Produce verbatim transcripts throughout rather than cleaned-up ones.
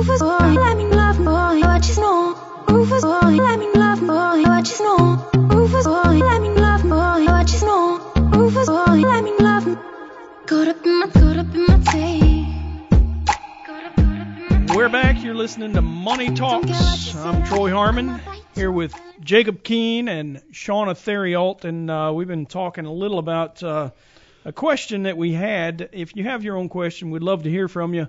We're back. You're listening to Money Talks. I'm Troy Harmon here with Jacob Keen and Shauna Theriault, and uh, we've been talking a little about uh, a question that we had. If you have your own question, we'd love to hear from you.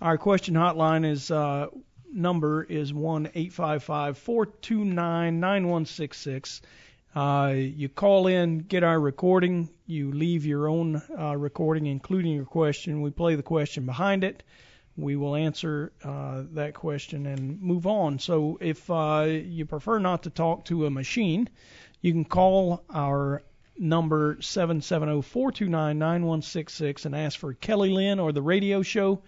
Our question hotline is uh, number is one eight five five, four two nine, nine one six six. Uh, you call in, get our recording. You leave your own uh, recording, including your question. We play the question behind it. We will answer uh, that question and move on. So if uh, you prefer not to talk to a machine, you can call our number seven seven zero, four two nine, nine one six six and ask for Kelly Lynn or the radio show,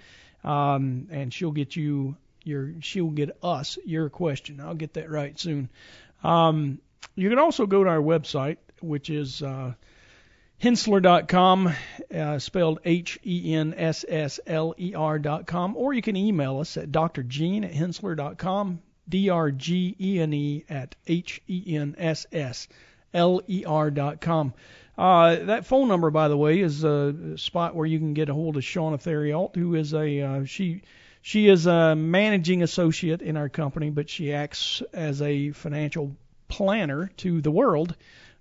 um, and she'll get you your she'll get us your question. I'll get that right soon. Um, you can also go to our website, which is uh, hensler dot com, uh, spelled H E N S S L E R dot com, or you can email us at drgene at hensler dot com, D R G E N E at H E N S S L E R dot com. Uh, that phone number, by the way, is a spot where you can get a hold of Shauna Theriault, who is a uh, she she is a managing associate in our company, but she acts as a financial planner to the world.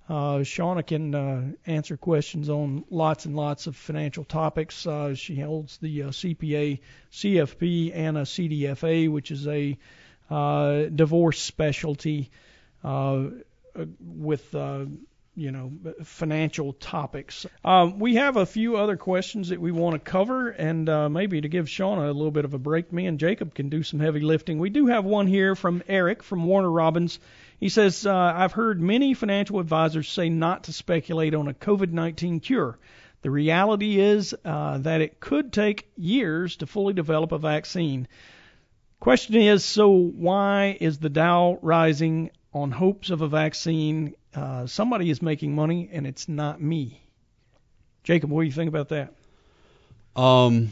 Uh, Shauna can uh, answer questions on lots and lots of financial topics. Uh, she holds the uh, C P A, C F P, and a C D F A, which is a uh, divorce specialty uh, with uh, you know financial topics. Um, we have a few other questions that we want to cover, and uh, maybe to give Shauna a little bit of a break, me and Jacob can do some heavy lifting. We do have one here from Eric from Warner Robins. He says, uh, I've heard many financial advisors say not to speculate on a COVID nineteen cure. The reality is uh, that it could take years to fully develop a vaccine. Question is, so why is the Dow rising on hopes of a vaccine? Uh, somebody is making money, and it's not me. Jacob, what do you think about that? Um,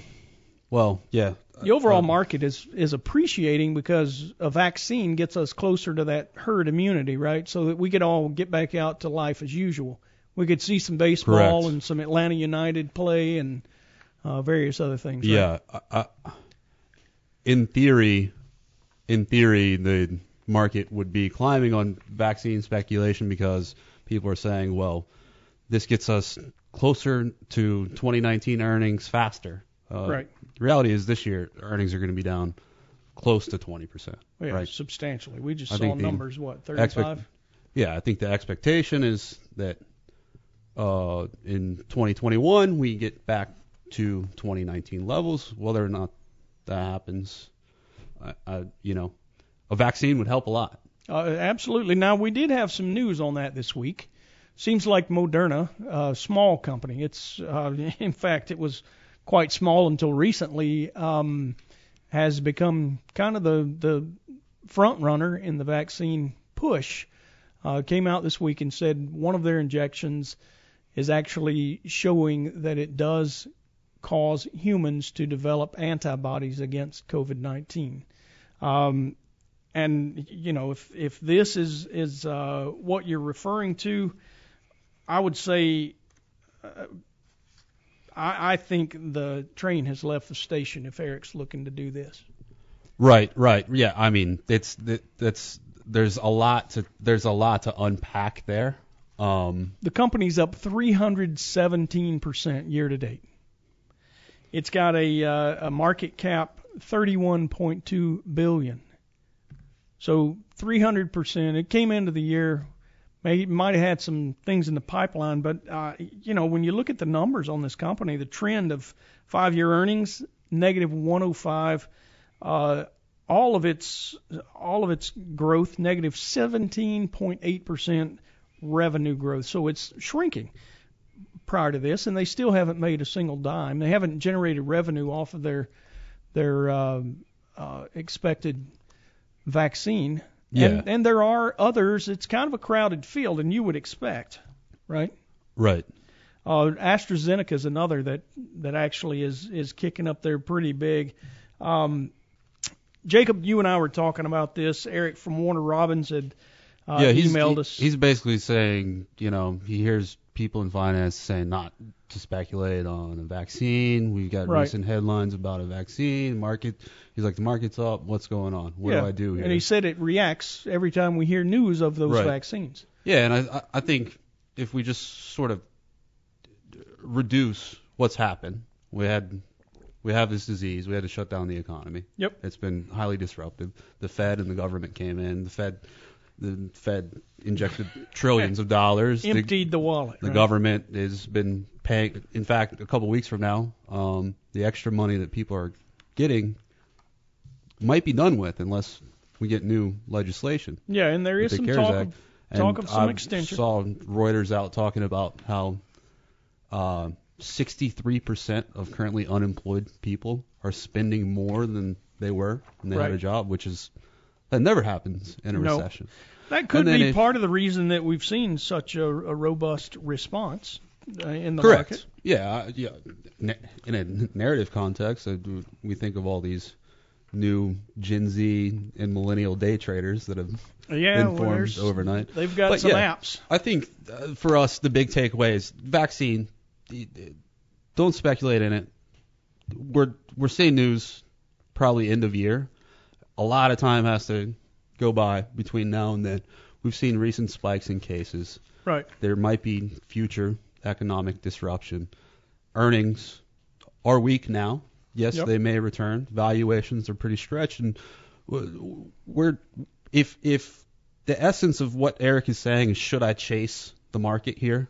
well, yeah. The overall market is, is appreciating because a vaccine gets us closer to that herd immunity, right? So that we could all get back out to life as usual. We could see some baseball Correct. And some Atlanta United play and uh, various other things. Yeah, right? I, I, in theory, in theory, the market would be climbing on vaccine speculation because people are saying, well, this gets us closer to twenty nineteen earnings faster. Uh, right. The reality is this year earnings are going to be down close to twenty percent. Yeah, right? Substantially. We just I saw numbers, what, thirty-five? Expect- yeah, I think the expectation is that uh, in twenty twenty-one we get back to twenty nineteen levels. Whether or not that happens, I, I, you know, a vaccine would help a lot. Uh, absolutely. Now, we did have some news on that this week. Seems like Moderna, a uh, small company. It's uh, in fact, it was quite small until recently, um, has become kind of the, the front runner in the vaccine push, uh, came out this week and said one of their injections is actually showing that it does cause humans to develop antibodies against COVID nineteen. Um, and, you know, if, if this is, is uh, what you're referring to, I would say uh, – I think the train has left the station if Eric's looking to do this. Right, right, yeah. I mean, it's that's there's a lot to there's a lot to unpack there. Um, the company's up three hundred seventeen percent year to date. It's got a uh, a market cap thirty-one point two billion. So three hundred percent. It came into the year. May, might have had some things in the pipeline, but uh, you know when you look at the numbers on this company, the trend of five-year earnings negative one oh five, uh, all of its all of its growth negative seventeen point eight percent revenue growth. So it's shrinking prior to this, and they still haven't made a single dime. They haven't generated revenue off of their their uh, uh, expected vaccine. Yeah. And, and there are others. It's kind of a crowded field, and you would expect, right? Right. Uh, AstraZeneca is another that, that actually is, is kicking up there pretty big. Um, Jacob, you and I were talking about this. Eric from Warner Robins had uh, yeah, he's, emailed us. He's basically saying, you know, he hears people in finance saying not to speculate on a vaccine. We've got right. recent headlines about a vaccine market. He's like, the market's up. What's going on? What yeah. do I do here? And he said it reacts every time we hear news of those right. vaccines. Yeah, and I, I think if we just sort of reduce what's happened, we had we have this disease. We had to shut down the economy. Yep. It's been highly disruptive. The Fed and the government came in. The Fed the Fed injected trillions of dollars. Emptied the, the wallet. The right? government has been paying. In fact, a couple weeks from now, um, the extra money that people are getting might be done with unless we get new legislation. Yeah, and there is some talk of, talk of some extension. I saw Reuters out talking about how Uh, sixty-three percent of currently unemployed people are spending more than they were when they right. had a job, which is that never happens in a no. recession. That could be if, part of the reason that we've seen such a, a robust response uh, in the correct. market. Yeah, yeah. In a narrative context, we think of all these new Gen Z and millennial day traders that have yeah, been formed well, overnight. They've got but some yeah, apps. I think uh, for us, the big takeaway is vaccine. Don't speculate in it. We're we're seeing news probably end of year. A lot of time has to go by between now and then. We've seen recent spikes in cases. Right. There might be future economic disruption. Earnings are weak now. Yes, yep. they may return. Valuations are pretty stretched, and we're if if the essence of what Eric is saying is should I chase the market here?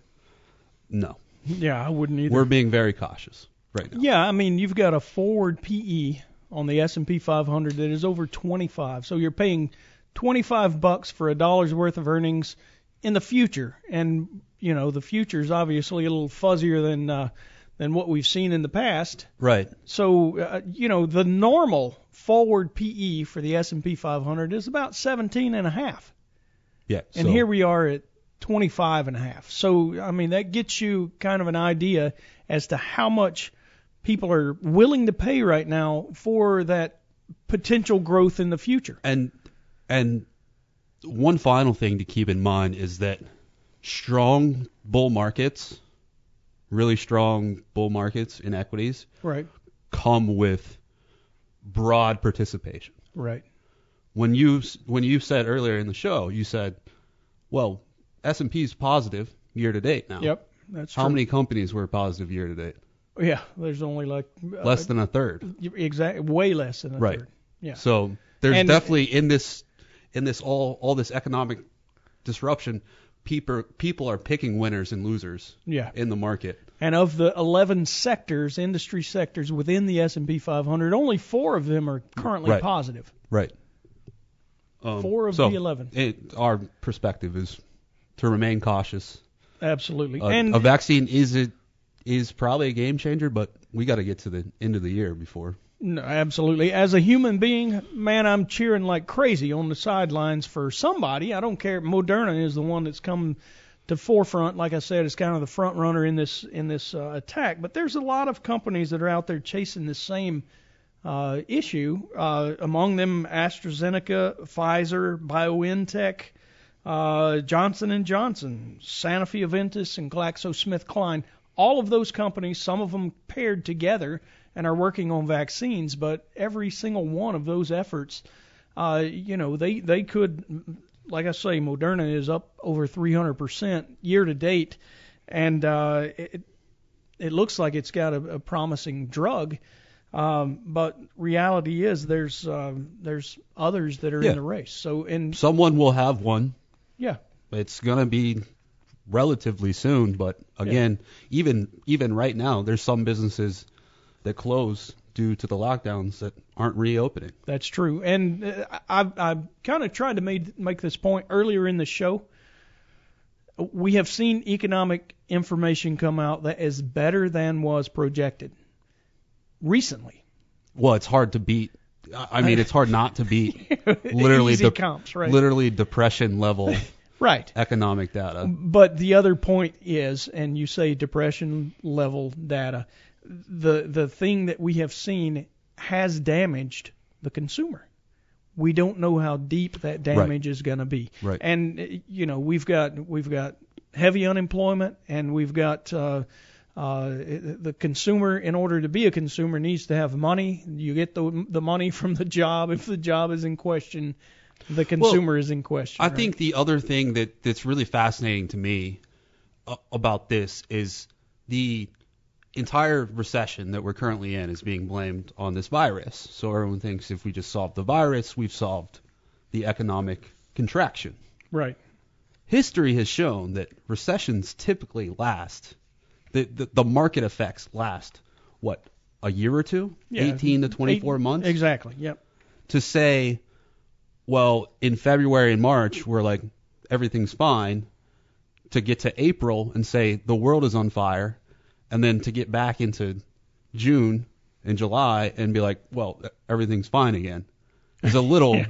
No. Yeah, I wouldn't either. We're being very cautious right now. Yeah, I mean, you've got a forward P E on the S and P five hundred that is over twenty-five. So you're paying twenty-five bucks for a dollar's worth of earnings in the future. And, you know, the future is obviously a little fuzzier than uh, than what we've seen in the past. Right. So, uh, you know, the normal forward P E for the S and P five hundred is about seventeen and a half. Yeah. And so here we are at twenty-five and a half. So, I mean, that gets you kind of an idea as to how much people are willing to pay right now for that potential growth in the future. And and one final thing to keep in mind is that strong bull markets, really strong bull markets in equities, right, come with broad participation. Right. When you when you said earlier in the show, you said, well, S and P is positive year to date now. Yep, that's true. How many companies were positive year to date? Yeah, there's only like uh, less than a third. Exactly, way less than a right. third. Yeah. So there's and, definitely in this in this all all this economic disruption, people people are picking winners and losers. Yeah. In the market. And of the eleven sectors, industry sectors within the S and P five hundred, only four of them are currently right. positive. Right. Um, four of so the eleven. It, our perspective is to remain cautious. Absolutely. Uh, and a vaccine is a, is probably a game changer, but we got to get to the end of the year before. No, absolutely. As a human being, man, I'm cheering like crazy on the sidelines for somebody. I don't care. Moderna is the one that's come to forefront. Like I said, it's kind of the front runner in this in this uh, attack. But there's a lot of companies that are out there chasing the same uh, issue. Uh, among them, AstraZeneca, Pfizer, BioNTech, Uh, Johnson and Johnson, Sanofi-Aventis, and GlaxoSmithKline, all of those companies, some of them paired together and are working on vaccines, but every single one of those efforts, uh, you know, they, they could, like I say, Moderna is up over three hundred percent year to date, and uh, it, it looks like it's got a, a promising drug, um, but reality is there's uh, there's others that are yeah. in the race. So and someone will have one. Yeah, it's gonna be relatively soon, but again, yeah. even even right now, there's some businesses that close due to the lockdowns that aren't reopening. That's true, and I I kind of tried to make make this point earlier in the show. We have seen economic information come out that is better than was projected recently. Well, it's hard to beat. I mean, it's hard not to beat literally de- comps, right? literally depression level right. economic data. But the other point is, and you say depression level data, the the thing that we have seen has damaged the consumer. we don't know how deep that damage right. is going to be. Right. And you know, we've got we've got heavy unemployment, and we've got uh, uh, the consumer. In order to be a consumer, needs to have money. You get the the money from the job. If the job is in question, the consumer well, is in question. I right? think the other thing that, that's really fascinating to me uh, about this is the entire recession that we're currently in is being blamed on this virus. So everyone thinks if we just solve the virus, we've solved the economic contraction. Right. History has shown that recessions typically last, the the, the market effects last, what, a year or two? Yeah. eighteen to twenty-four Eight, months? Exactly, yep. To say, well, in February and March, we're like, everything's fine, to get to April and say, the world is on fire, and then to get back into June and July and be like, well, everything's fine again. It's a little, yeah,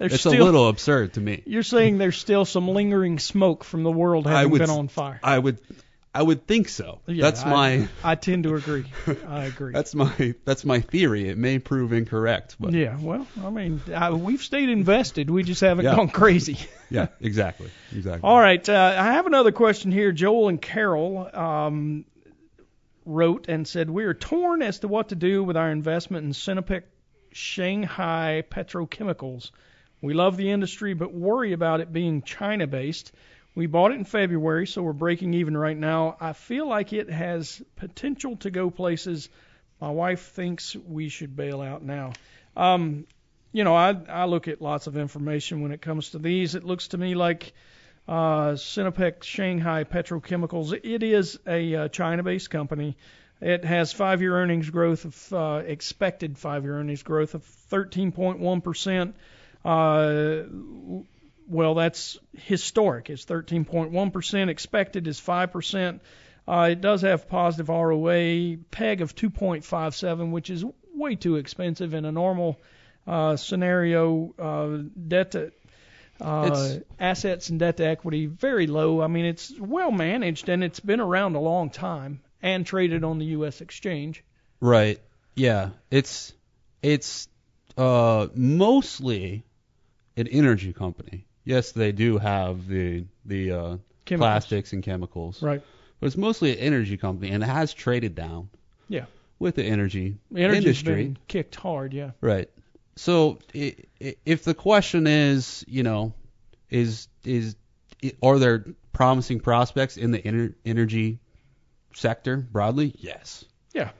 it's still, a little absurd to me. You're saying there's still some lingering smoke from the world having would, been on fire. I would, I would think so. Yeah, that's I, my. I tend to agree. I agree. That's my, that's my theory. It may prove incorrect, but. Yeah, well, I mean, I, we've stayed invested. We just haven't yeah. gone crazy. Yeah, exactly, exactly. All right, uh, I have another question here. Joel and Carol. Um, wrote and said, we are torn as to what to do with our investment in Sinopec Shanghai Petrochemicals. We love the industry, but worry about it being China-based. We bought it in February, so we're breaking even right now. I feel like it has potential to go places. My wife thinks we should bail out now. Um, you know, I, I look at lots of information when it comes to these. It looks to me like Uh, Sinopec Shanghai Petrochemicals. It is a uh, China-based company. It has five-year earnings growth of uh, expected five-year earnings growth of thirteen point one percent. Uh, well, that's historic. It's thirteen point one percent. Expected is five percent. Uh, it does have positive R O A, P E G of two point five seven, which is way too expensive in a normal uh, scenario. Uh, debt to Uh, assets and debt to equity, very low. I mean, it's well managed, and it's been around a long time and traded on the U S exchange. Right. Yeah. It's it's uh, mostly an energy company. Yes, they do have the the uh, plastics and chemicals. Right. But it's mostly an energy company, and it has traded down. Yeah. With the energy industry. Energy's been kicked hard. Yeah. Right. So if the question is, you know, is is are there promising prospects in the ener- energy sector broadly? Yes. Yeah.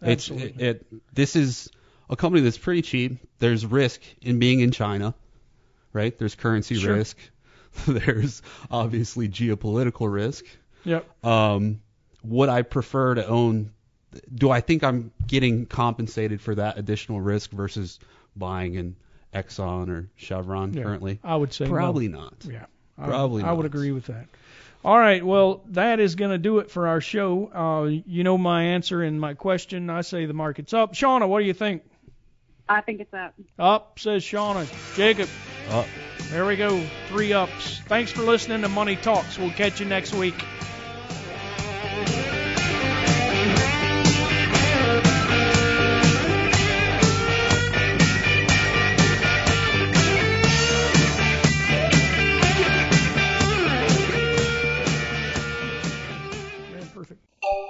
Absolutely. It's, it, it, this is a company that's pretty cheap. There's risk in being in China, right? There's currency sure. risk. There's obviously geopolitical risk. Yep. Um, would I prefer to own? Do I think I'm getting compensated for that additional risk versus buying in Exxon or Chevron yeah, currently? I would say probably no. not. Yeah, probably. I, not. I would agree with that. All right, well, that is going to do it for our show. Uh, you know my answer and my question. I say the market's up. Shauna, what do you think? I think it's up. Up, says Shauna. Jacob. Up. There we go. Three ups. Thanks for listening to Money Talks. We'll catch you next week.